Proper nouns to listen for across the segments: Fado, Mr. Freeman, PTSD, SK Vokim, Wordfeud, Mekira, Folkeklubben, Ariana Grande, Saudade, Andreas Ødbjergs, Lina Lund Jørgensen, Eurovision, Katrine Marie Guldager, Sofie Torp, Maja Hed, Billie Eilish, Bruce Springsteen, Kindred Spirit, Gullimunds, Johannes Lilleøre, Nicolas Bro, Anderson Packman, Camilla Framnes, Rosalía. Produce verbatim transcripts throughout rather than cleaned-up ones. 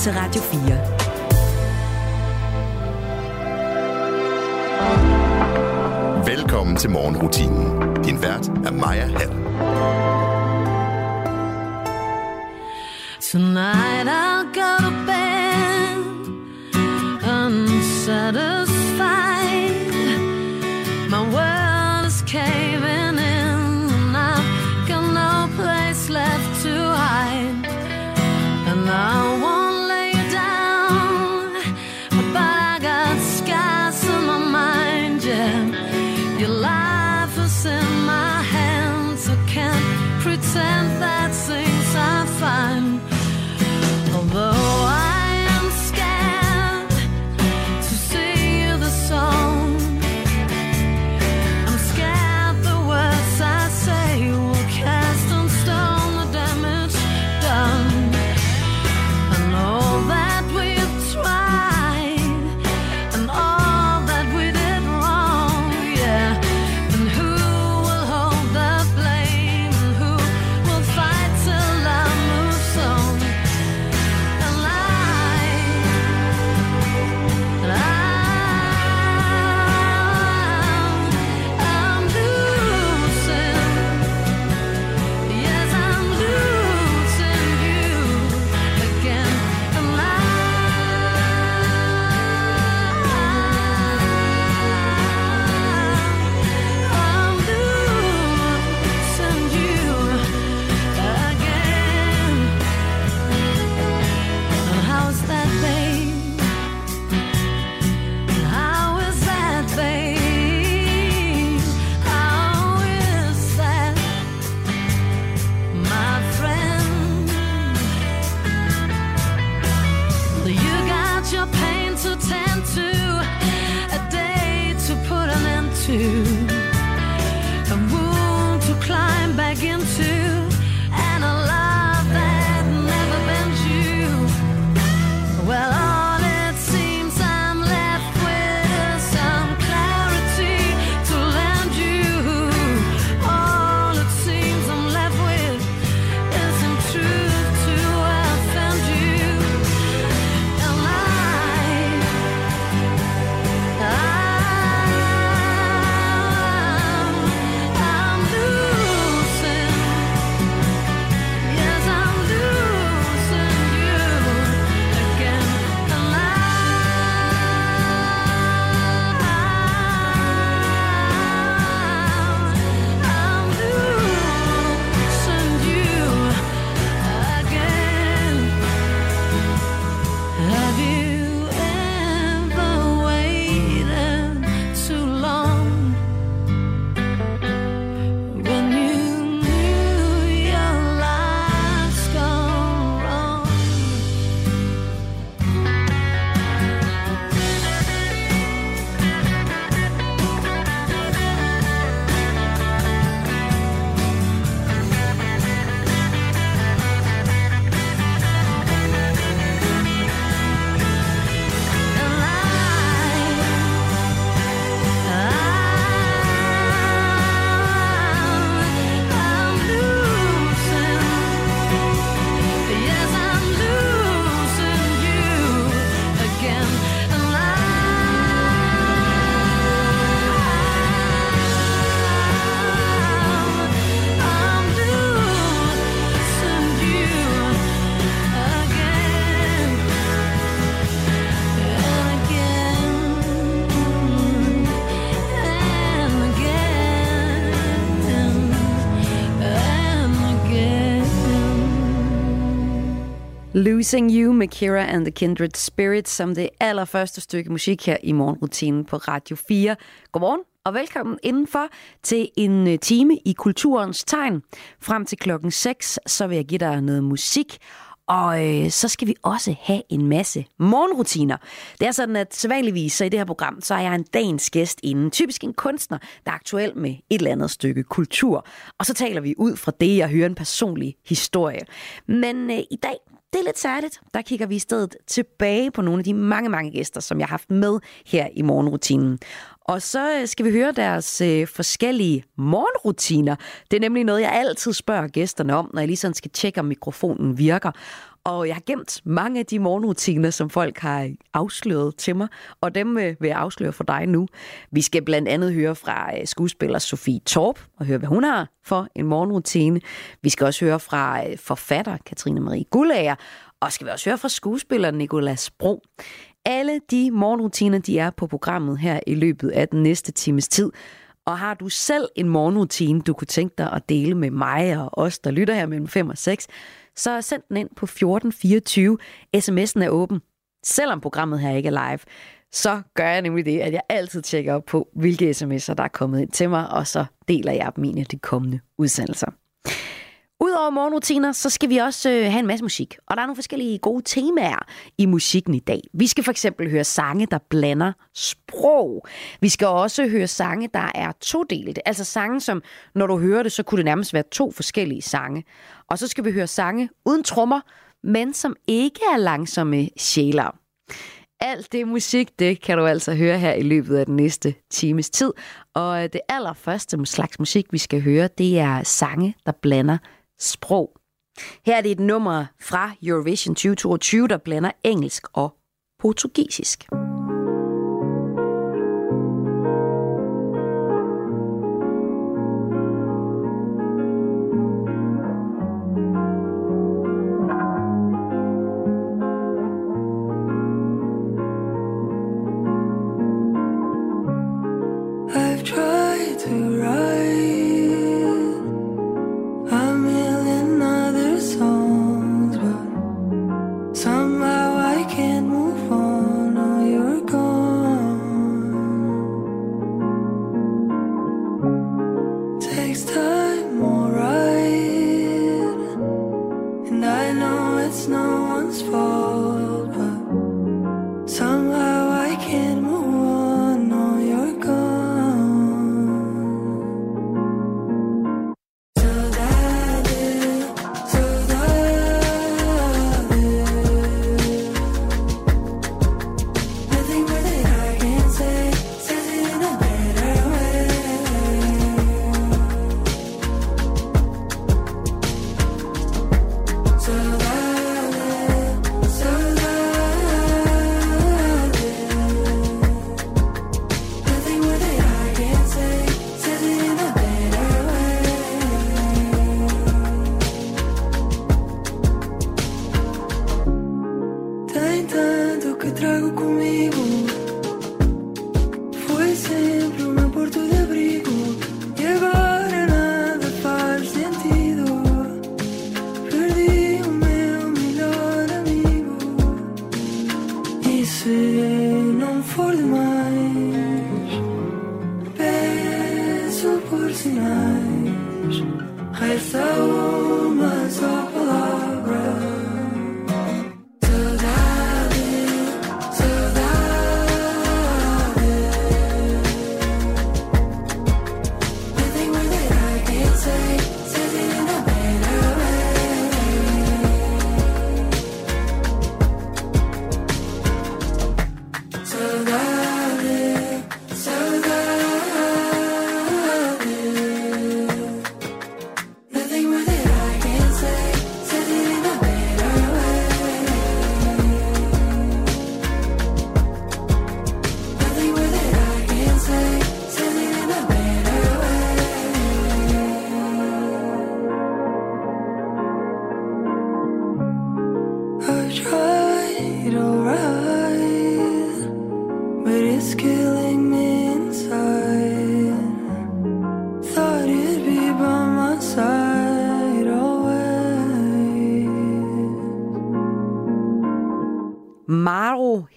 til Radio fire. Velkommen til morgenrutinen. Din vært er Maja Hed. Tonight I'll go to bed unsatisfied. My world is caving in and I've got no place left to hide. And I won't lay you down, but I got scars in my mind, yeah. Your life is in my hands, I can't pretend that things are fine. Although I am scared to see you this song, I'm scared the words I say will cast on stone the damage done. And all that we tried, and all that we did wrong, yeah. And who will hold the blame, and who will fight till love moves on. And I, I'm losing, yes, I'm losing you again. And I, I'm losing you again. And how's that, babe? How is that, babe? How is that, my friend? You got your pain to tend to, a day to put an end to, a wound to climb back into, and a love that never bends you. Well, all it seems I'm left with is some clarity to lend you. All it seems I'm left with is some truth to offend you. And I, I'm losing, yes, I'm losing you again. And I, I'm losing you again. Have you ever waited too long when you knew your life's gone wrong? And I, I, I'm losing, yes, I'm losing you again. And I, I'm losing you again. And again, and again, and again. Losing You, Mekira and the Kindred Spirit, som det allerførste stykke musik her i morgenrutinen på Radio fire. Godmorgen og velkommen indenfor til en øh, time i kulturens tegn. Frem til klokken seks, så vil jeg give dig noget musik, og øh, så skal vi også have en masse morgenrutiner. Det er sådan, at sædvanligvis så i det her program, så er jeg en dagens gæst inden. Typisk en kunstner, der er aktuel med et eller andet stykke kultur. Og så taler vi ud fra det og hører en personlig historie. Men øh, i dag, det er lidt særligt. Der kigger vi i stedet tilbage på nogle af de mange, mange gæster, som jeg har haft med her i morgenrutinen. Og så skal vi høre deres øh, forskellige morgenrutiner. Det er nemlig noget, jeg altid spørger gæsterne om, når jeg lige sådan skal tjekke, om mikrofonen virker. Og jeg har gemt mange af de morgenrutiner, som folk har afsløret til mig, og dem øh, vil jeg afsløre for dig nu. Vi skal blandt andet høre fra øh, skuespiller Sofie Torp og høre, hvad hun har for en morgenrutine. Vi skal også høre fra øh, forfatter Katrine Marie Guldager, og skal vi også høre fra skuespiller Nicolas Bro. Alle de morgenrutiner, de er på programmet her i løbet af den næste times tid. Og har du selv en morgenrutine, du kunne tænke dig at dele med mig og os, der lytter her mellem fem og seks, så send den ind på fjorten fireogtyve. S M S'en er åben. Selvom programmet her ikke er live, så gør jeg nemlig det, at jeg altid tjekker op på, hvilke sms'er, der er kommet ind til mig, og så deler jeg dem ind i de kommende udsendelser. Udover morgenrutiner, så skal vi også øh, have en masse musik. Og der er nogle forskellige gode temaer i musikken i dag. Vi skal for eksempel høre sange, der blander sprog. Vi skal også høre sange, der er todelte. Altså sange, som når du hører det, så kunne det nærmest være to forskellige sange. Og så skal vi høre sange uden trommer, men som ikke er langsomme sjæler. Alt det musik, det kan du altså høre her i løbet af den næste times tid. Og det allerførste slags musik, vi skal høre, det er sange, der blander sprog. Her er det et nummer fra Eurovision tyve toogtyve, der blander engelsk og portugisisk.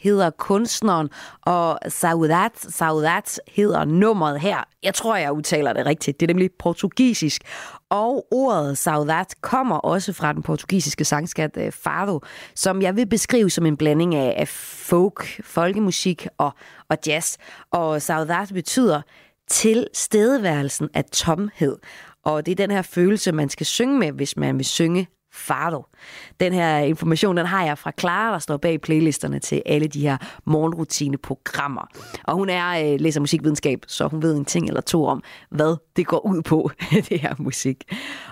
Hedder kunstneren, og Saudade, Saudade hedder nummeret her. Jeg tror, jeg udtaler det rigtigt. Det er nemlig portugisisk. Og ordet Saudade kommer også fra den portugisiske sangskat Fado, som jeg vil beskrive som en blanding af folk, folkemusik og, og jazz. Og Saudade betyder tilstedeværelsen af tomhed. Og det er den her følelse, man skal synge med, hvis man vil synge Fado. Den her information, den har jeg fra Clara, der står bag playlisterne til alle de her morgenrutineprogrammer. Og hun er øh, læser musikvidenskab, så hun ved en ting eller to om, hvad det går ud på, det her musik.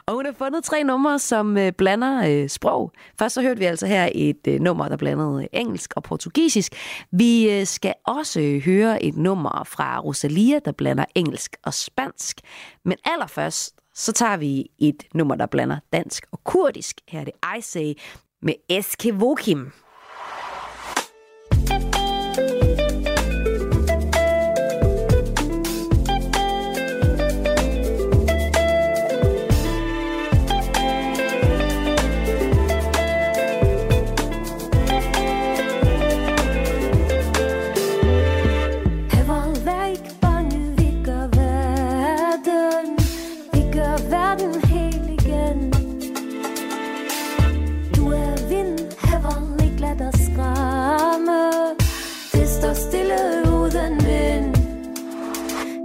Og hun har fundet tre numre, som øh, blander øh, sprog. Først så hørte vi altså her et øh, nummer, der blandede engelsk og portugisisk. Vi øh, skal også øh, høre et nummer fra Rosalía, der blander engelsk og spansk. Men allerførst, så tager vi et nummer, der blander dansk og kurdisk. Her er det I Say med S K Vokim.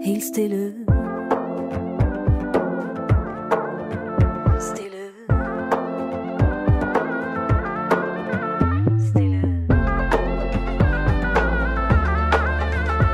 Helt stille. Stille. Stille. Stille. Stille.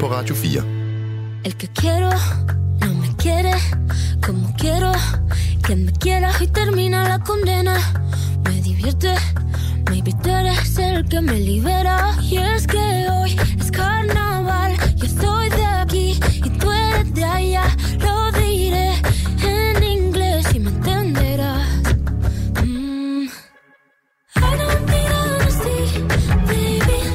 På Radio fire. El que quiero no me quiere como quiero que me quiera y termina la condena. Me divierte, maybe tú eres el que me libera. Y es que hoy es carnaval, yo soy de aquí y tú eres de allá. Lo diré en inglés y me entenderás. Mm. I don't need honesty. It becomes real. It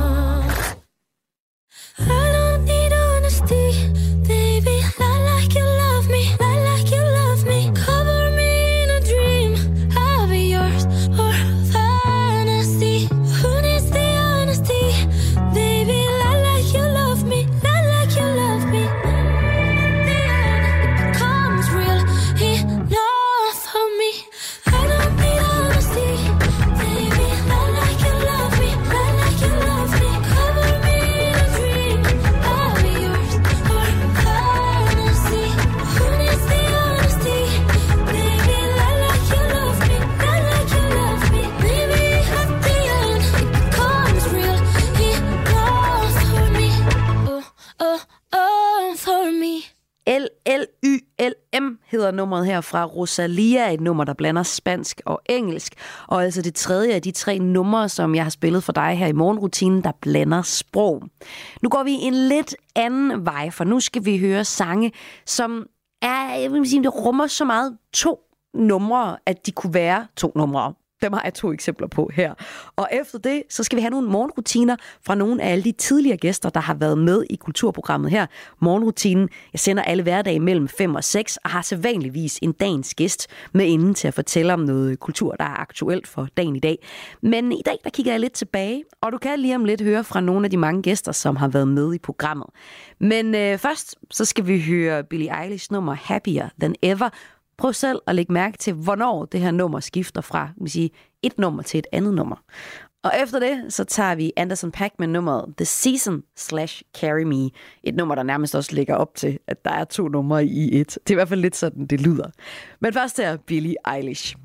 I don't need honesty, baby. I like you love me. I like you love me. Cover me in a dream. I'll be yours or fantasy. Who needs the honesty, baby? I like you love me. I like you love me. The honesty becomes real enough for me. I don't need honesty. L L Y L M hedder nummeret her fra Rosalía, et nummer, der blander spansk og engelsk. Og altså det tredje af de tre numre, som jeg har spillet for dig her i morgenrutinen, der blander sprog. Nu går vi en lidt anden vej, for nu skal vi høre sange, som er, jeg vil sige, det rummer så meget to numre, at de kunne være to numre. Dem har jeg to eksempler på her. Og efter det, så skal vi have nogle morgenrutiner fra nogle af alle de tidligere gæster, der har været med i kulturprogrammet her. Morgenrutinen, jeg sender alle hverdage mellem fem og seks, og har sædvanligvis en dagens gæst med inden til at fortælle om noget kultur, der er aktuelt for dagen i dag. Men i dag, der kigger jeg lidt tilbage, og du kan lige om lidt høre fra nogle af de mange gæster, som har været med i programmet. Men øh, først, så skal vi høre Billie Eilish nummer Happier Than Ever. Prøv selv at lægge mærke til, hvornår det her nummer skifter fra kan man sige, et nummer til et andet nummer. Og efter det, så tager vi Anderson Packman nummeret The Season slash Carry Me. Et nummer, der nærmest også ligger op til, at der er to numre i et. Det er i hvert fald lidt sådan, det lyder. Men først her, Billie Eilish.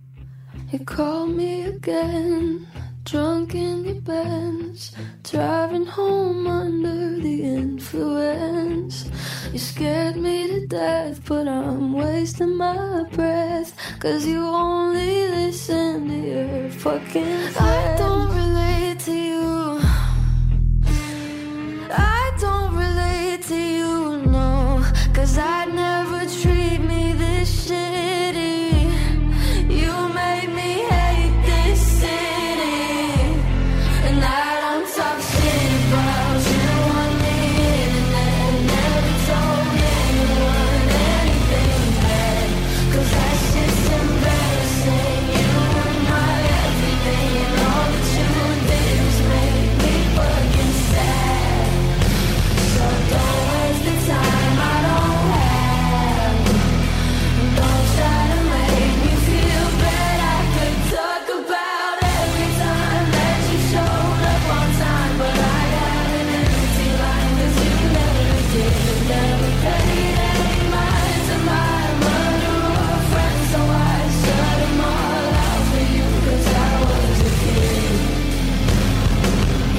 You call me again, drunk in the Benz, driving home under the influence. You scared me to death, but I'm wasting my breath, cause you only listen to your fucking friends. I don't relate to you, I don't relate to you, no, cause I'd never treat me this shitty. You made me hate this city, and that I'm toxic, but I was the one needed it, and never told anyone anything bad, cause that shit's embarrassing. You were my everything, and all that you did was make me fucking sad. So don't waste the time I don't have, don't try to make me feel. Talk about every time that you showed up on time, but I had an empty line, cause you never did, you never paid any mind to my murder or friend, so I shut them all out for you, cause I was a kid.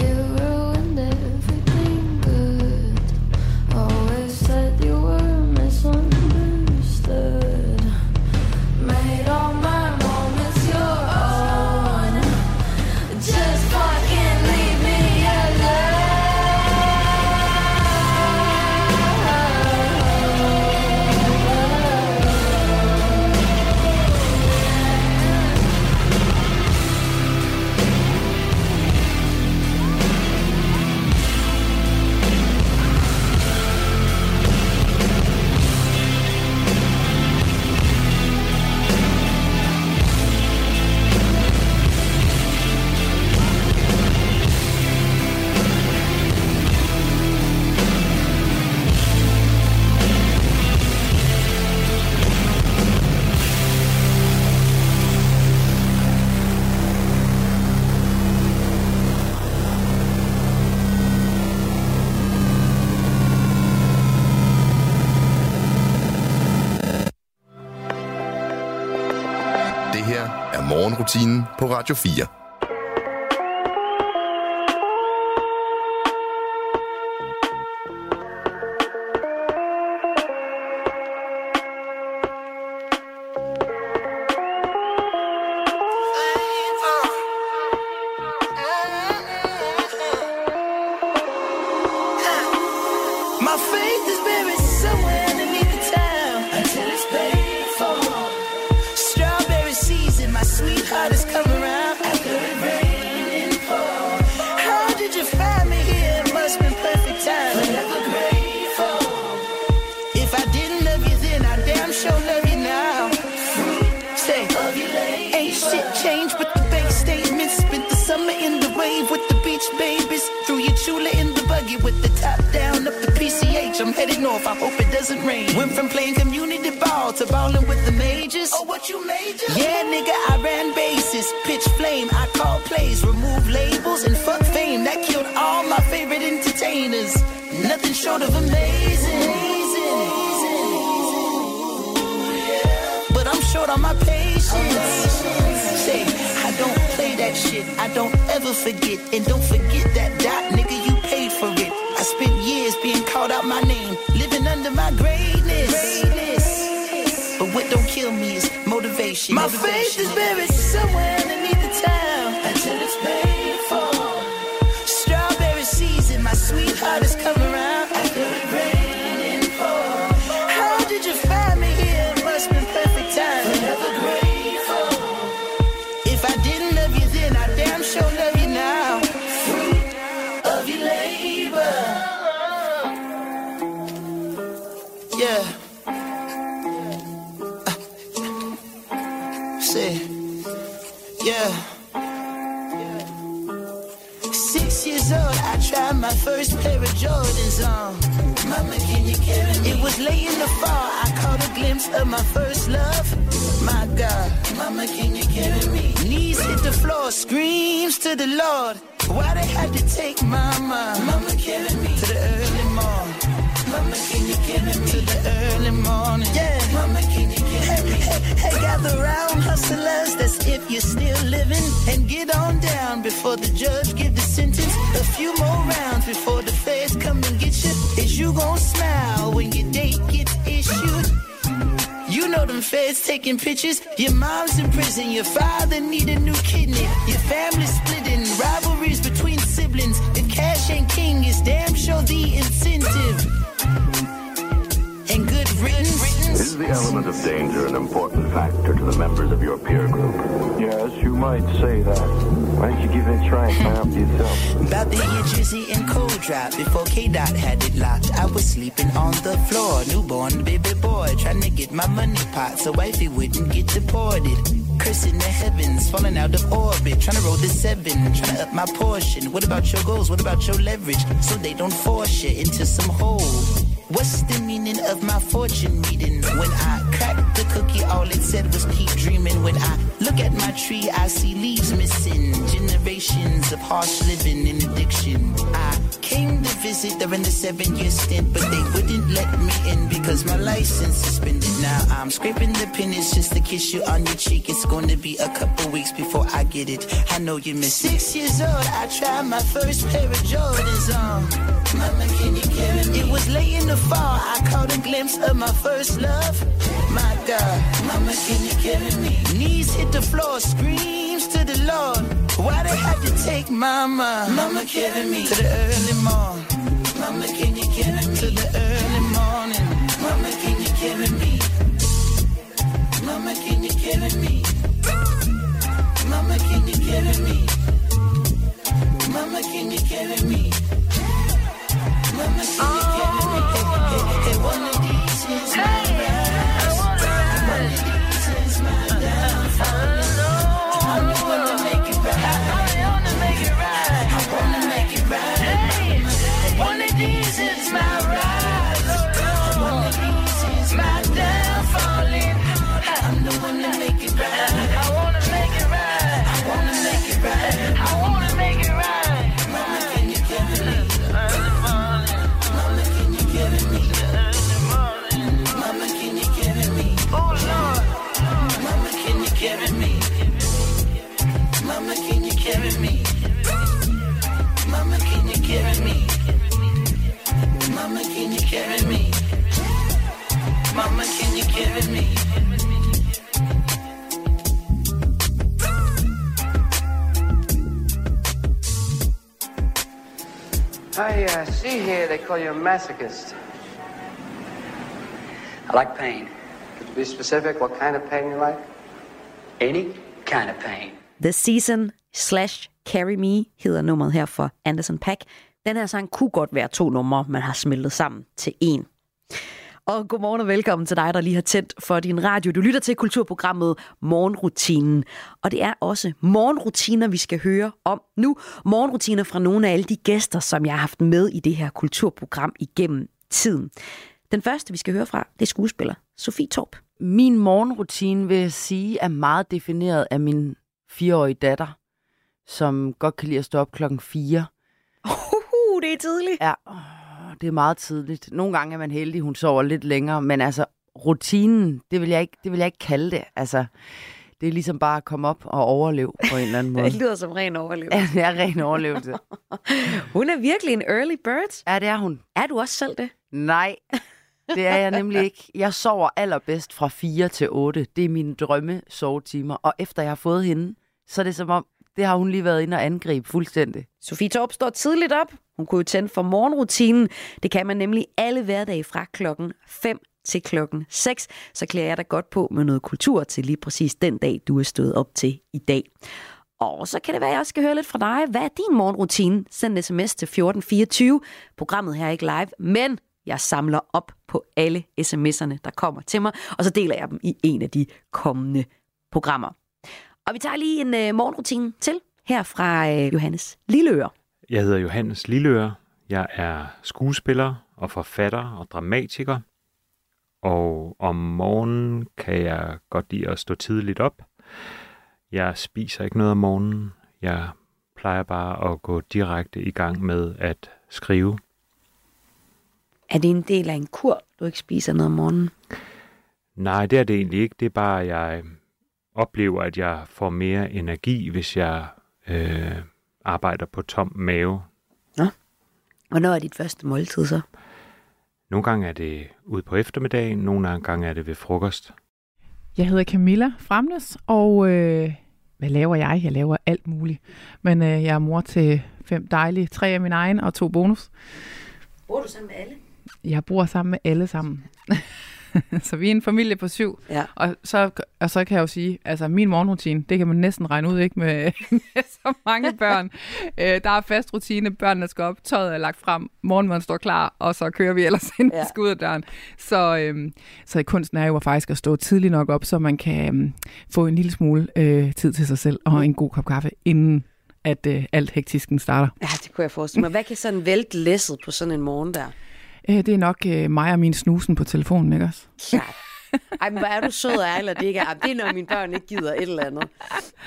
You ruined everything good, always said you were misunderstood, made all my moments your own. Just fucking leave me Det her er morgenrutinen på Radio fire. buggy with the top down up the P C H. I'm headed north, I hope it doesn't rain. Went from playing community ball to balling with the majors. Oh, what you major? Yeah, nigga, I ran bases, pitch flame, I call plays, remove labels, and fuck fame. That killed all my favorite entertainers. Nothing short of amazing. But I'm short on my patience. Say, I don't play that shit. I don't ever forget. And don't forget that dot, nigga, you paid for it. I spent years being called out my name, living under my greatness. greatness. But what don't kill me is motivation. My motivation. Faith is buried somewhere underneath the town until it's paid for. Strawberry season, my sweetheart has come around. I feel it raining for. How did you find me here? It must be perfect time. Forever grateful. If I didn't love you then, I damn sure love you now. Fruit of your labor. Yeah. Yeah. Six years old, I tried my first pair of Jordans on. Mama, can you carry me? It was late in the fall, I caught a glimpse of my first love. My God, Mama, can you carry me? Knees hit the floor, screams to the Lord. Why they had to take Mama? Mama, carry me to the early morning. Mama, can you carry me to the early morning? Yeah, Mama, can you carry me? Hey, hey, hey, gather round, hustlers. That's if you're still living, and get on down before the judge give the sentence. A few more rounds before the feds come and get you. Is you gon' smile when your date gets issued? You know them feds taking pictures. Your mom's in prison. Your father need a new kidney. Your family splitting. Rivalries between siblings. The cash ain't king is damn sure the incentive. And good riddance. Is the element of danger an important factor to the members of your peer group? Yes, you might say that. Why don't you give it a try and find out for yourself? About the year Jizzy and Cold Drop, before K-Dot had it locked, I was sleeping on the floor, newborn baby boy, trying to get my money pot so wifey wouldn't get deported. Cursing the heavens, falling out of orbit, trying to roll the seven, trying to up my portion. What about your goals? What about your leverage? So they don't force you into some hole. What's the meaning of my fortune reading? When I cracked the cookie, all it said was keep dreaming. When I look at my tree, I see leaves missing. Generations of harsh living and addiction. I came to visit during the seven-year stint, but they wouldn't let me in because my license suspended. Now I'm scraping the pennies just to kiss you on your cheek. It's going to be a couple weeks before I get it. I know you miss it. Six years old, I tried my first pair of Jordans on. Mama, can you carry me? It was late in the fall, I caught a glimpse of my first love. My God, Mama, can you carry me? Knees hit the floor, screams to the Lord. Why they had to take Mama? Mama, carry me to the early morning. Mama, can you carry me to the early morning? Mama, can you carry me? Mama, can you carry me? Mama, can you carry me? Mama, can you carry me? Mama, can you carry me? Hey, one of these is my rise. One of these is my downfall. I'm the one to make it right. I'm the one to make it right. I wanna make it right. Hey, one of these is my rise. One of these is my downfall. I'm the one to make it right. I wanna make it right. I wanna make it right. I wanna make it right. Mama, can you carry me? Mama, can you carry me? Mama, can you carry me? Oh Lord, Mama, can you carry me? Mama, can you carry me? Mama, can you carry me? Mama, can you carry me? Mama, can you carry me? I uh, see here they call you a masochist. I like pain. Could you be specific what kind of pain you like? Any kind of pain. The Season slash Carry Me hedder nummeret her for Anderson Pack. Den her sang kunne godt være to numre, man har smeltet sammen til en. Og godmorgen og velkommen til dig, der lige har tændt for din radio. Du lytter til kulturprogrammet Morgenrutinen. Og det er også morgenrutiner, vi skal høre om nu. Morgenrutiner fra nogle af alle de gæster, som jeg har haft med i det her kulturprogram igennem tiden. Den første, vi skal høre fra, det er skuespiller Sofie Torp. Min morgenrutine, vil jeg sige, er meget defineret af min fireårige datter, som godt kan lide at stå op klokken fire. Uh, det er tidligt. Ja, det er meget tidligt. Nogle gange er man heldig, hun sover lidt længere, men altså rutinen, det vil jeg ikke, det vil jeg ikke kalde det. Altså, det er ligesom bare at komme op og overleve på en eller anden måde. Det lyder som ren overlevelse. Ja, det er ren overlevelse. Hun er virkelig en early bird. Ja, det er hun. Er du også selv det? Nej, det er jeg nemlig ikke. Jeg sover allerbedst fra fire til otte. Det er mine drømme sovetimer, og efter jeg har fået hende, så er det som om, det har hun lige været inde og angribe fuldstændig. Sofie Torp står tidligt op. Hun kunne jo tænde for morgenrutinen. Det kan man nemlig alle hverdage fra klokken fem til klokken seks. Så klæder jeg dig godt på med noget kultur til lige præcis den dag, du er stået op til i dag. Og så kan det være, at jeg også skal høre lidt fra dig. Hvad er din morgenrutine? Send en sms til fjorten fireogtyve. Programmet her er ikke live, men jeg samler op på alle sms'erne, der kommer til mig. Og så deler jeg dem i en af de kommende programmer. Og vi tager lige en øh, morgenrutine til her fra øh, Johannes Lilleøre. Jeg hedder Johannes Lilleøre. Jeg er skuespiller og forfatter og dramatiker. Og om morgenen kan jeg godt lide at stå tidligt op. Jeg spiser ikke noget om morgenen. Jeg plejer bare at gå direkte i gang med at skrive. Er det en del af en kur, du ikke spiser noget om morgenen? Nej, det er det egentlig ikke. Det er bare, jeg oplever, at jeg får mere energi, hvis jeg øh, arbejder på tom mave. Nå. Hvornår er dit første måltid så? Nogle gange er det ude på eftermiddagen, nogle gange er det ved frokost. Jeg hedder Camilla Framnes, og øh, hvad laver jeg? Jeg laver alt muligt. Men øh, jeg er mor til fem dejlige, tre af mine egne og to bonus. Bor du sammen med alle? Jeg bor sammen med alle sammen. Så vi er en familie på syv, ja. og, så, og så kan jeg jo sige, altså min morgenrutine, det kan man næsten regne ud, ikke med, med så mange børn. Æ, der er fast rutine, børnene skal op, tøjet er lagt frem, morgenmaden står klar, og så kører vi ellers ind ja. Ud af døren. Så, øhm, så kunsten er jo faktisk at stå tidligt nok op, så man kan øhm, få en lille smule øh, tid til sig selv og en god kop kaffe, inden at øh, alt hektisken starter. Ja, det kunne jeg forestille mig. Hvad kan sådan vælte læsset på sådan en morgen der? Det er nok øh, mig og min snusen på telefonen, ikke også? Ja. Ej, men hvor er du sød og ærlig, det ikke er. Det er, når mine børn ikke gider et eller andet.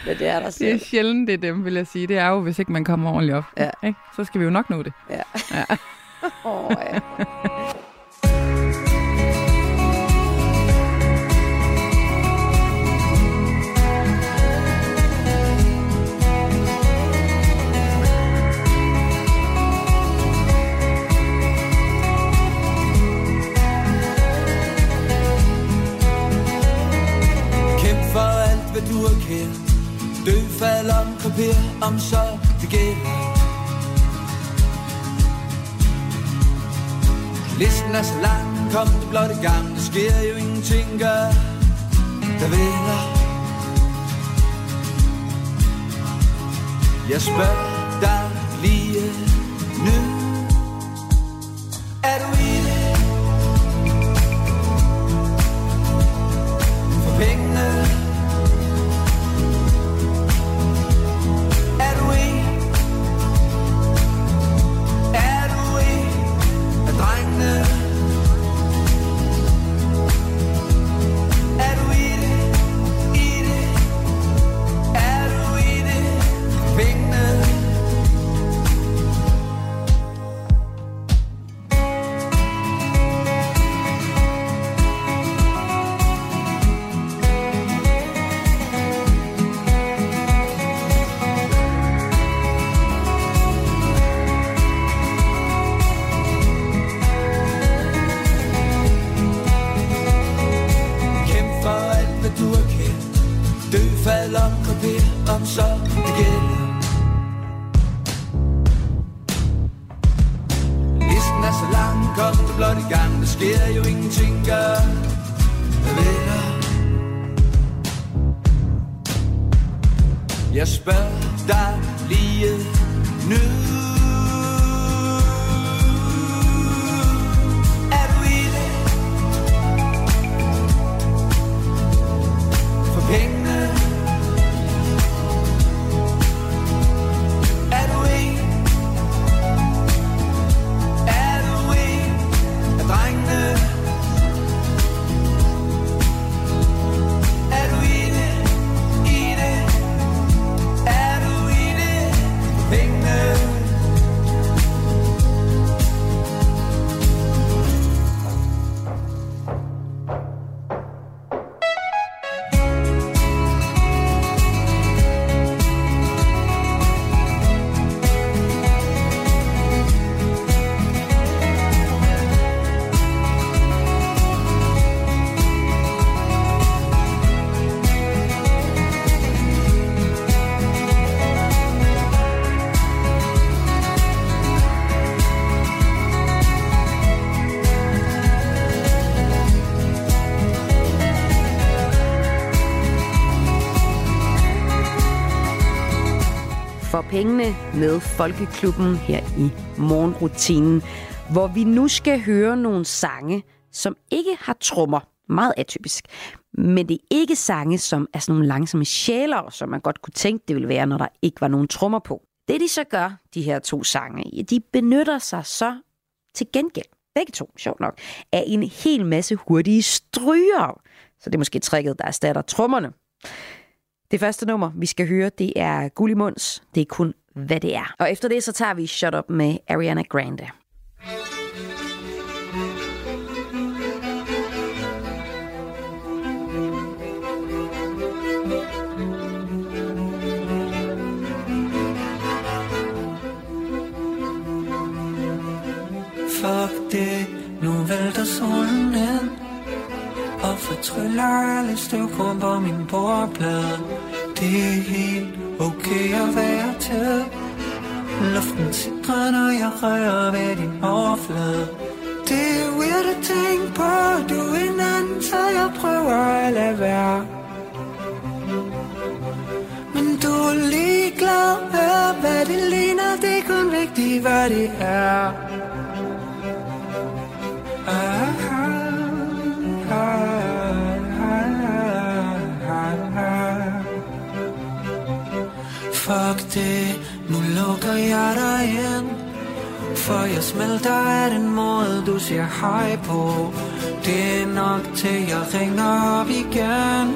Men det er der selv. Det er sjældent, det er dem, vil jeg sige. Det er jo, hvis ikke man kommer ordentligt op. Ja. Ikke? Så skal vi jo nok nå det. Ja. Ja. Oh, ja. Du er kære, død, fald om, kopér, om så det gælder. Listen er så lang, kom det blot i gang, der sker jo ingenting, gør der vælger. Jeg spørger dig lige nu, er du i det? For pengene. Er du i det? hængende med Folkeklubben her i morgenrutinen, hvor vi nu skal høre nogle sange, som ikke har trommer. Meget atypisk. Men det er ikke sange, som er sådan nogle langsomme sjæler, som man godt kunne tænke, det ville være, når der ikke var nogen trommer på. Det de så gør, de her to sange, de benytter sig så til gengæld, begge to, sjovt nok, af en hel masse hurtige stryger. Så det er måske tricket, der erstatter trommerne. Det første nummer, vi skal høre, det er Gullimunds. Det er kun, hvad det er. Og efter det, så tager vi Shut Up med Ariana Grande. Fuck det, nu vælter solen ind og fortryller alle støvkrumper min bordplade. Det er helt okay at være til. Luften sidder, når jeg rører ved din overflade. Det er weird at tænke på, du er en anden, så jeg prøver at lade være. Men du er ligeglad med, hvad det ligner, det er kun vigtigt, hvad det er. Fuck det, nu lukker jeg dig ind, for jeg smelter af den måde, du siger hej på. Det er nok til, jeg ringer op igen,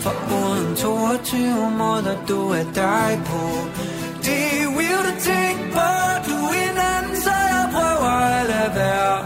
for uden toogtyve måder, du er dig på. Det er weird at tænke på, du er en anden, så jeg prøver at lade være.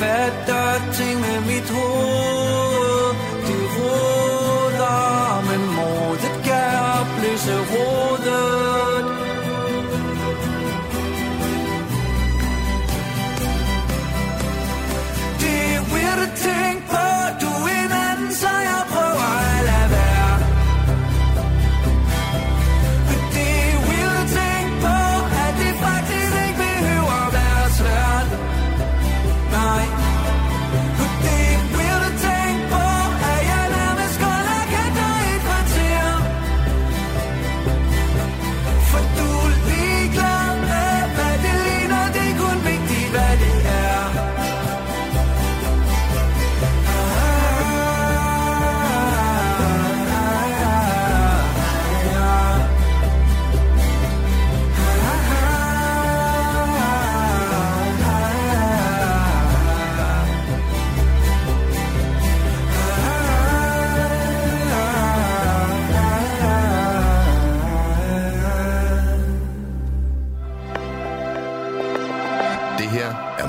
Fatter ting med mit hoved, det råder, men modet kan opløse rådet. Det er weird at tænke på, du er en anden, så jeg prøver at lade være. Men det er weird at tænke på, at det faktisk ikke behøver at være svært. Nej.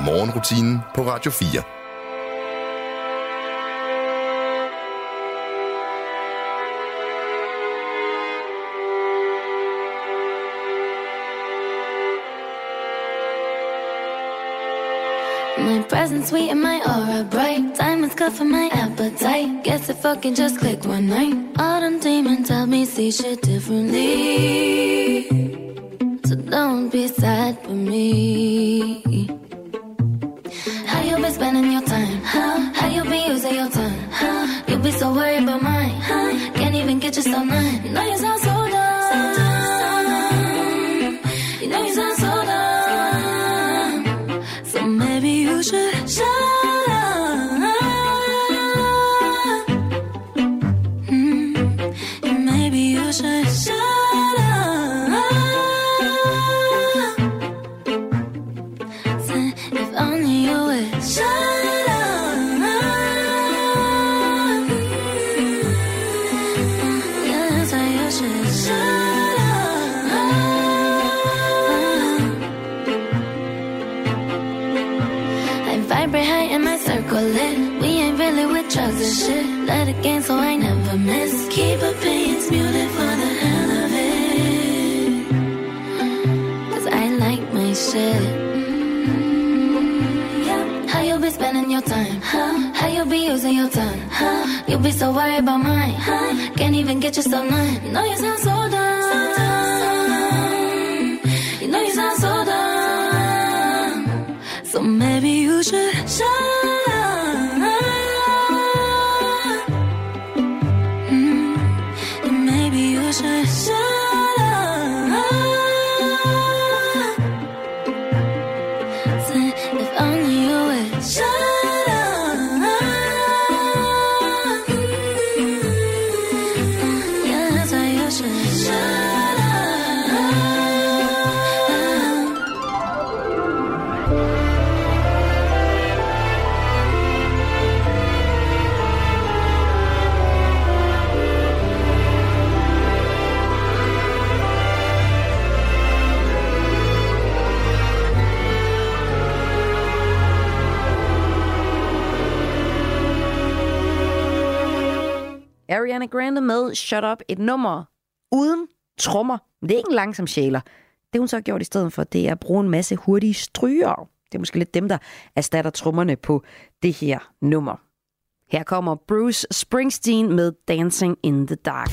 Morgenrutinen på Radio fire. My presence sweet and my aura bright. Time is good for my appetite. Guess it fucking just clicked one night. Autumn demon tell me see shit differently. So don't be sad for me. Spending your time, huh? How you be using your time, huh? You be so worried about mine, huh? Can't even get yourself mine. No, you sound so dumb. You know you sound so dumb. So maybe you should shut up. Mm-hmm. Maybe you should shut up. Say, if only you would shut up. Yeah, that's why you should Ariana Grande med Shut Up, et nummer uden trommer. Men det er ikke en langsom sjæler. Det hun så har gjort i stedet for, det er at bruge en masse hurtige stryger. Det er måske lidt dem, der erstatter trommerne på det her nummer. Her kommer Bruce Springsteen med Dancing in the Dark.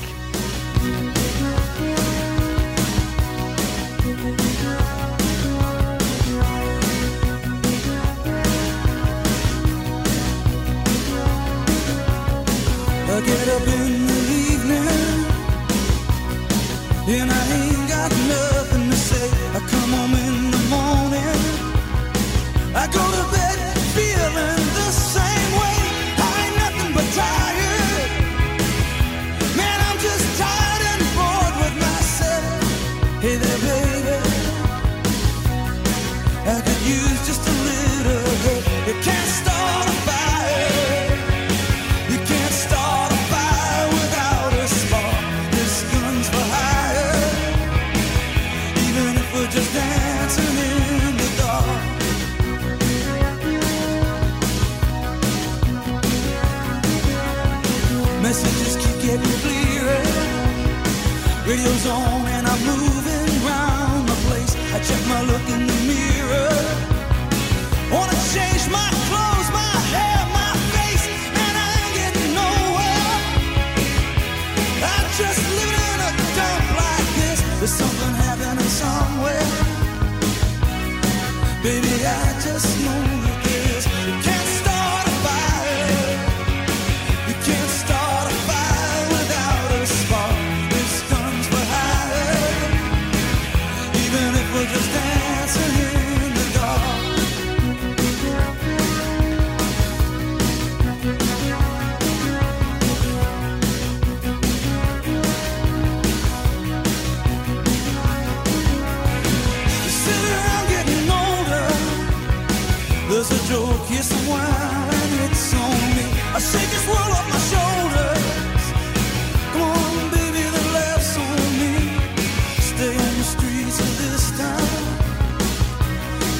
I get up in the evening and I ain't got nothing to say. I come home in the morning, I go to bed feeling the same way. I ain't nothing but tired. Man, I'm just tired and bored with myself. Hey there, baby, I could use just a little help. You can't start a fire. Messages keep getting clearer. Radio's on and I'm moving round the place. I check my look in the mirror. Wanna change my clothes, my hair, my face, and I ain't getting nowhere. I'm just living in a dump like this. There's something happening somewhere. Baby, I just know it is. You can't start a fire. You can't start. Yes, I'm wild and it's on me. I shake this world off my shoulders. Come on, baby, the laughs on me. Stay on the streets of this town,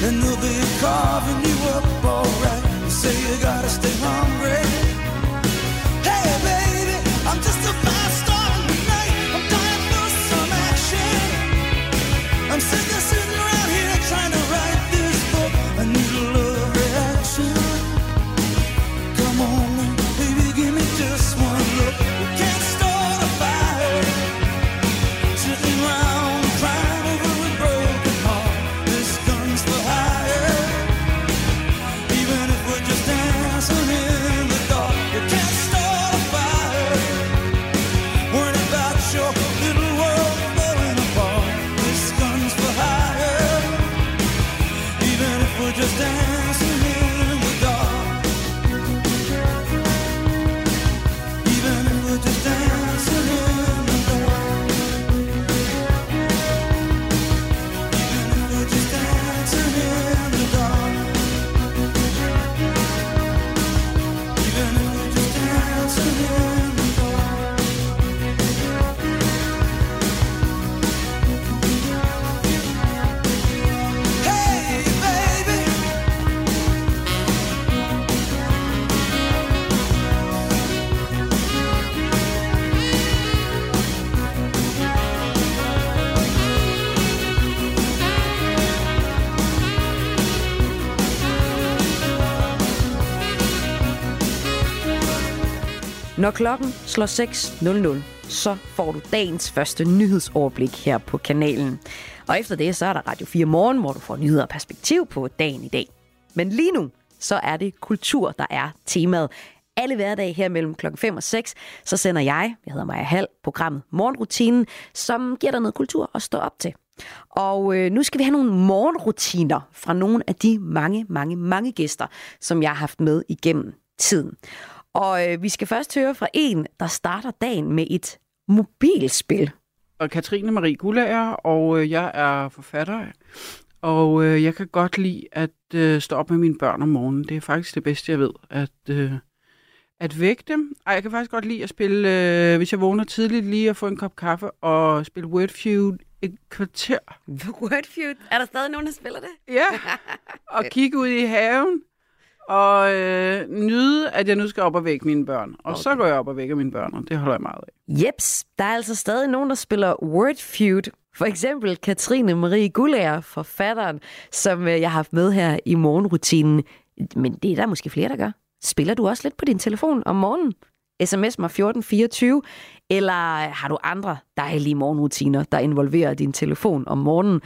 and they'll be carving you up alright. You say you gotta stay hungry. Hey, baby, I'm just a five-star tonight. I'm dying for some action. I'm sick of sitting around here trying to write this book. I need a love. Come on, baby, give me just one look. You can't start a fire, sitting around crying over a broken heart. This gun's for hire, even if we're just dancing in the dark. You can't start a fire, worrying about your little world falling apart. This gun's for hire. Når klokken slår seks, så får du dagens første nyhedsoverblik her på kanalen. Og efter det, så er der Radio fire Morgen, hvor du får nyheder og perspektiv på dagen i dag. Men lige nu, så er det kultur, der er temaet. Alle hverdage her mellem klokken fem og seks, så sender jeg, jeg hedder Maja Hed, programmet Morgenrutinen, som giver dig noget kultur at stå op til. Og øh, nu skal vi have nogle morgenrutiner fra nogle af de mange, mange, mange gæster, som jeg har haft med igennem tiden. Og øh, vi skal først høre fra en, der starter dagen med et mobilspil. Og Katrine Marie Guldager, og øh, jeg er forfatter, og øh, jeg kan godt lide at øh, stå op med mine børn om morgenen. Det er faktisk det bedste, jeg ved, at... Øh, At vække dem. Ej, jeg kan faktisk godt lide at spille, øh, hvis jeg vågner tidligt, lige at få en kop kaffe og spille Wordfeud et kvarter. Wordfeud? Er der stadig nogen, der spiller det? Ja, og kigge ud i haven og øh, nyde, at jeg nu skal op og vække mine børn. Og okay, så går jeg op og vækker mine børn, og det holder jeg meget af. Jeps, der er altså stadig nogen, der spiller Wordfeud. For eksempel Katrine Marie Guldager, forfatteren, som jeg har haft med her i morgenrutinen. Men det er der måske flere, der gør. Spiller du også lidt på din telefon om morgenen? S M S mig fjorten fireogtyve, eller har du andre dejlige morgenrutiner, der involverer din telefon om morgenen?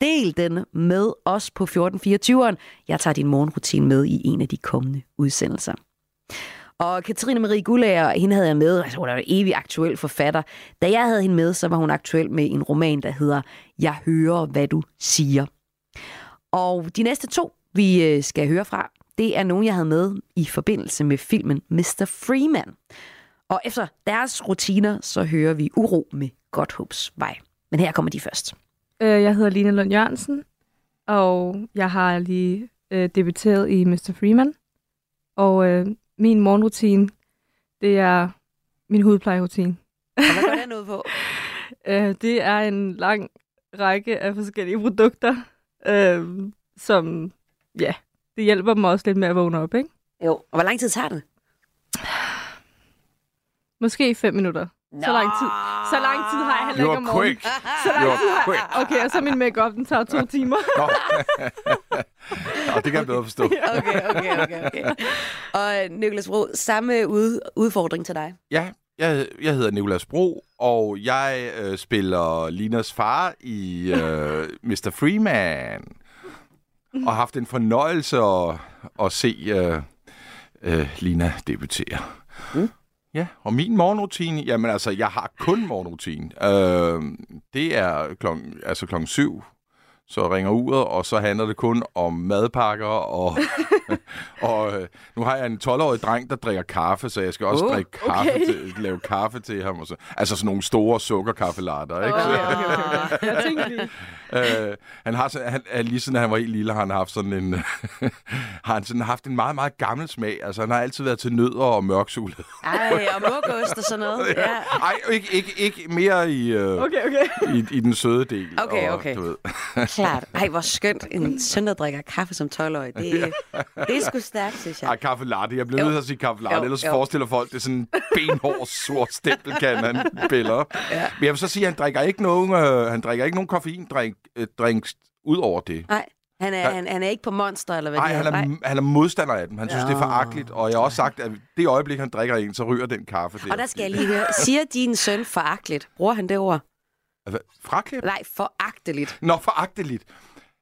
Del den med os på fjorten fireogtyve'eren. Jeg tager din morgenrutine med i en af de kommende udsendelser. Og Katrine Marie Guldager, hende havde jeg med, altså hun er jo evig aktuel forfatter. Da jeg havde hende med, så var hun aktuel med en roman, der hedder Jeg hører, hvad du siger. Og de næste to, vi skal høre fra, det er nogen, jeg havde med i forbindelse med filmen mister Freeman. Og efter deres rutiner, så hører vi Uro med Godthåbs Vej. Men her kommer de først. Jeg hedder Lina Lund Jørgensen, og jeg har lige øh, debuteret i mister Freeman. Og øh, min morgenrutine, det er min hudplejerutine. Og hvad går den ud på? øh, det er en lang række af forskellige produkter, øh, som... ja. Det hjælper dem også lidt med at vågne op, ikke? Jo. Og hvor lang tid tager det? Måske fem minutter. No. Så lang tid. Så lang tid har jeg heller ikke om morgenen. Quick. Så lang You're tid har quick. Jeg... Okay, og så min make-up, den tager to timer. Nå, det kan jeg bedre forstå. Okay, okay, okay, okay. Og Nicolas Bro, samme udfordring til dig. Ja, jeg, jeg hedder Nicolas Bro, og jeg øh, spiller Linas far i øh, mister Freeman. Og har haft en fornøjelse at, at se uh, uh, Lina debutere. Mm. Ja, og min morgenrutine, jamen altså, jeg har kun morgenrutine. Uh, det er klokken, altså klokken syv, så ringer uret, og så handler det kun om madpakker. Og, og uh, nu har jeg en tolv-årig dreng, der drikker kaffe, så jeg skal også oh, drikke kaffe okay. til, lave kaffe til ham. Og så. Altså sådan nogle store sukkerkaffelatter, ikke? Okay, okay, okay. Jeg tænkte lige. Uh, han har så, han, lige siden han var helt lille, har han haft sådan en har han sådan haft en meget meget gammel smag. Altså han har altid været til nødder og mørk chokolade. Ej, og murkost og sådan noget. Ja. Ej, ikke ikke ikke mere i uh, okay, okay. i i den søde del. Okay, okay. Og, du ved. Klart. Ej, hvor skønt, en søn der drikker kaffe som tolv-årig. Det det er sgu stærkt, synes jeg. Ej, kaffe latte. Jeg bliver nødt til at sige kaffe latte, ellers jo. Forestiller folk det er sådan en benhård sort stempelkan han piller. Ja. Men jeg vil så sige, at han drikker ikke nogen øh, han drikker ikke nogen koffeindrik. Drinks ud over det. Nej, han er, han, han, han er ikke på Monster, eller hvad nej, det er. Han er, han er modstander af den. Han synes, oh. det er foragteligt, og jeg har også sagt, at det øjeblik, han drikker en, så ryger den kaffe. Der. Og der skal jeg lige høre, siger din søn foragteligt? Bruger han det ord? Hvad? Fraklip? Nej, foragteligt. Nå, foragteligt.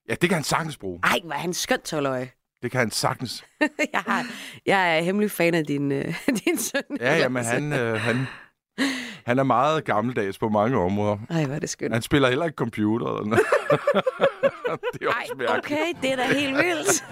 Ja, det kan han sagtens bruge. Ej, hvor er han skønt tolv-årig. Det kan han sagtens. jeg, har, jeg er hemmelig fan af din, øh, din søn. Ja, ja, men han... Øh, han Han er meget gammeldags på mange områder. Ej, hvor er det skønt. Han spiller heller ikke computer. Eller det er også ej, mærkeligt. Okay, det er da helt vildt.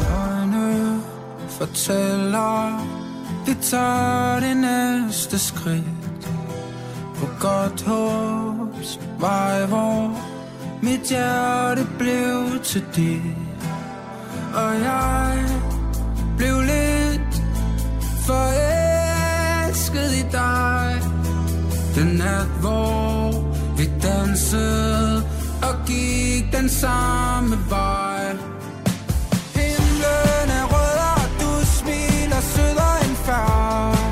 Løgne fortæller. Vi tager det næste skridt på Godthåbs Vej, hvor mit hjerte blev til dit. Og jeg blev lidt forelsket i dig. Den nat, hvor vi dansede og gik den samme vej. Himlen er rød, og du smiler sødere end før.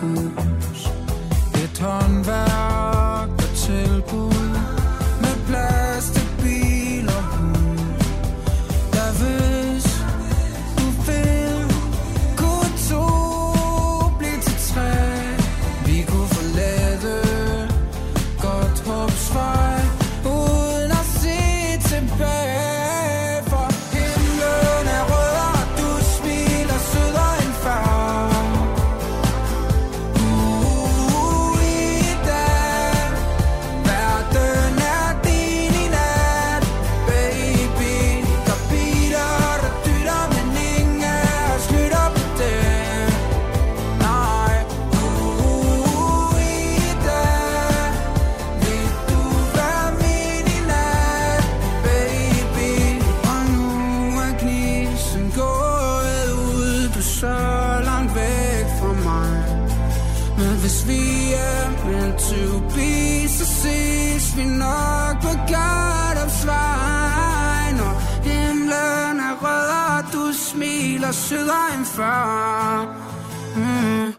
hus. Et håndværk og tilbud med plads til bil og hud. Der hvis du vil, kunne to blive til tre. Vi kunne forlade Godthåbs vej uden at se tilbage. Smiler sødre end før. Mm.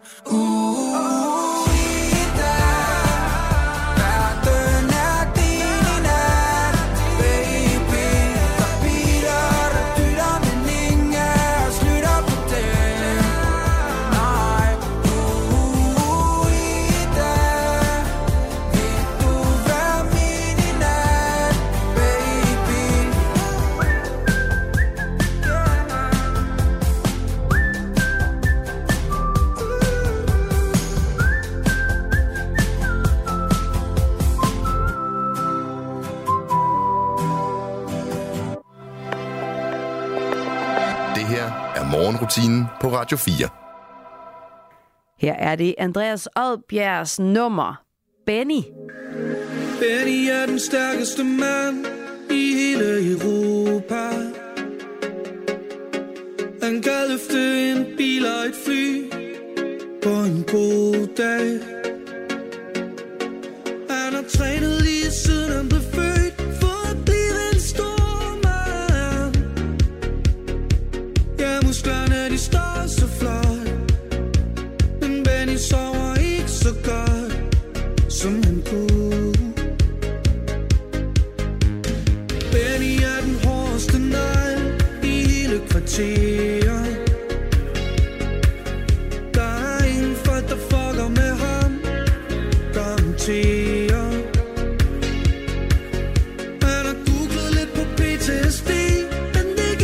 Morgenrutinen på Radio fire. Her er det Andreas Ødbjergs nummer, Benny. Benny er den stærkeste mand i hele Europa. Han kan løfte en bil og et fly på en god dag. Han har trænet lige siden han blev født. Musklerne de står så flot, men Benny sover ikke så godt, som han kunne. Benny er den hårdeste negl i hele kvarteret. Der er ingen folk, der fucker med ham, garanterer. Han har googlet lidt på P T S D. Benny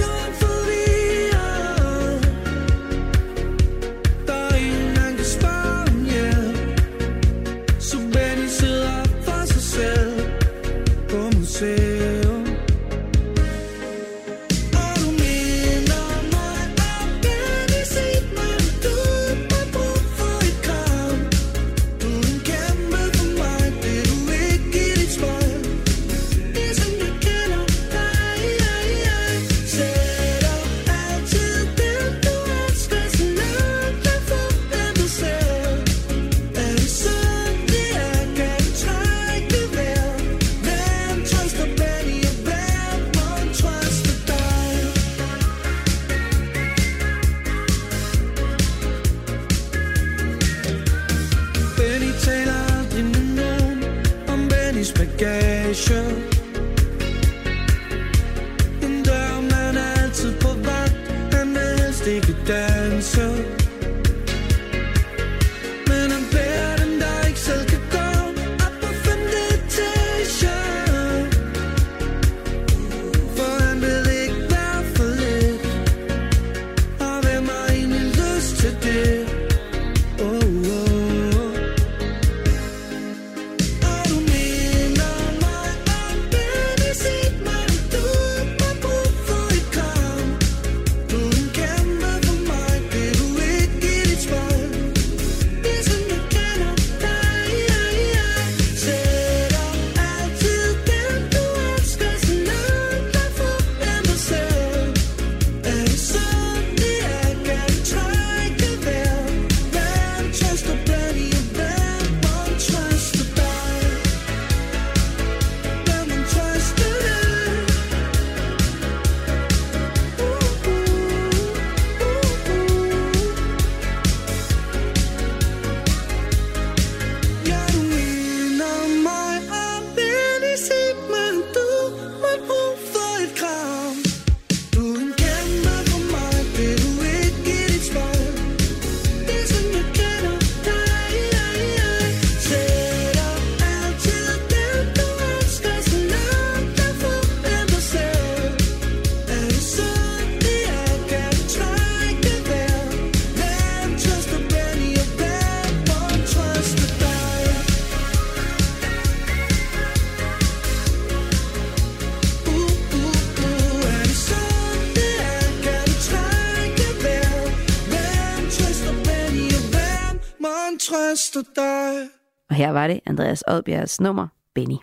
du dig. Og her var det Andreas Ødbjergs nummer Benny.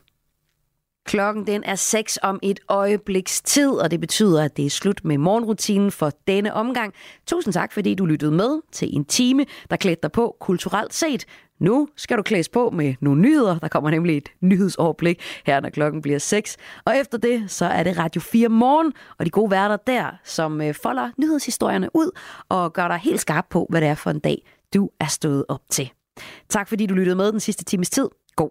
Klokken den er seks om et øjebliks tid, og det betyder, at det er slut med morgenrutinen for denne omgang. Tusind tak, fordi du lyttede med til en time, der klædte dig på kulturelt set. Nu skal du klædes på med nogle nyheder. Der kommer nemlig et nyhedsoverblik her, når klokken bliver seks. Og efter det, så er det Radio fire Morgen og de gode værter der, som folder nyhedshistorierne ud og gør dig helt skarp på, hvad det er for en dag, du er stået op til. Tak fordi du lyttede med den sidste times tid. God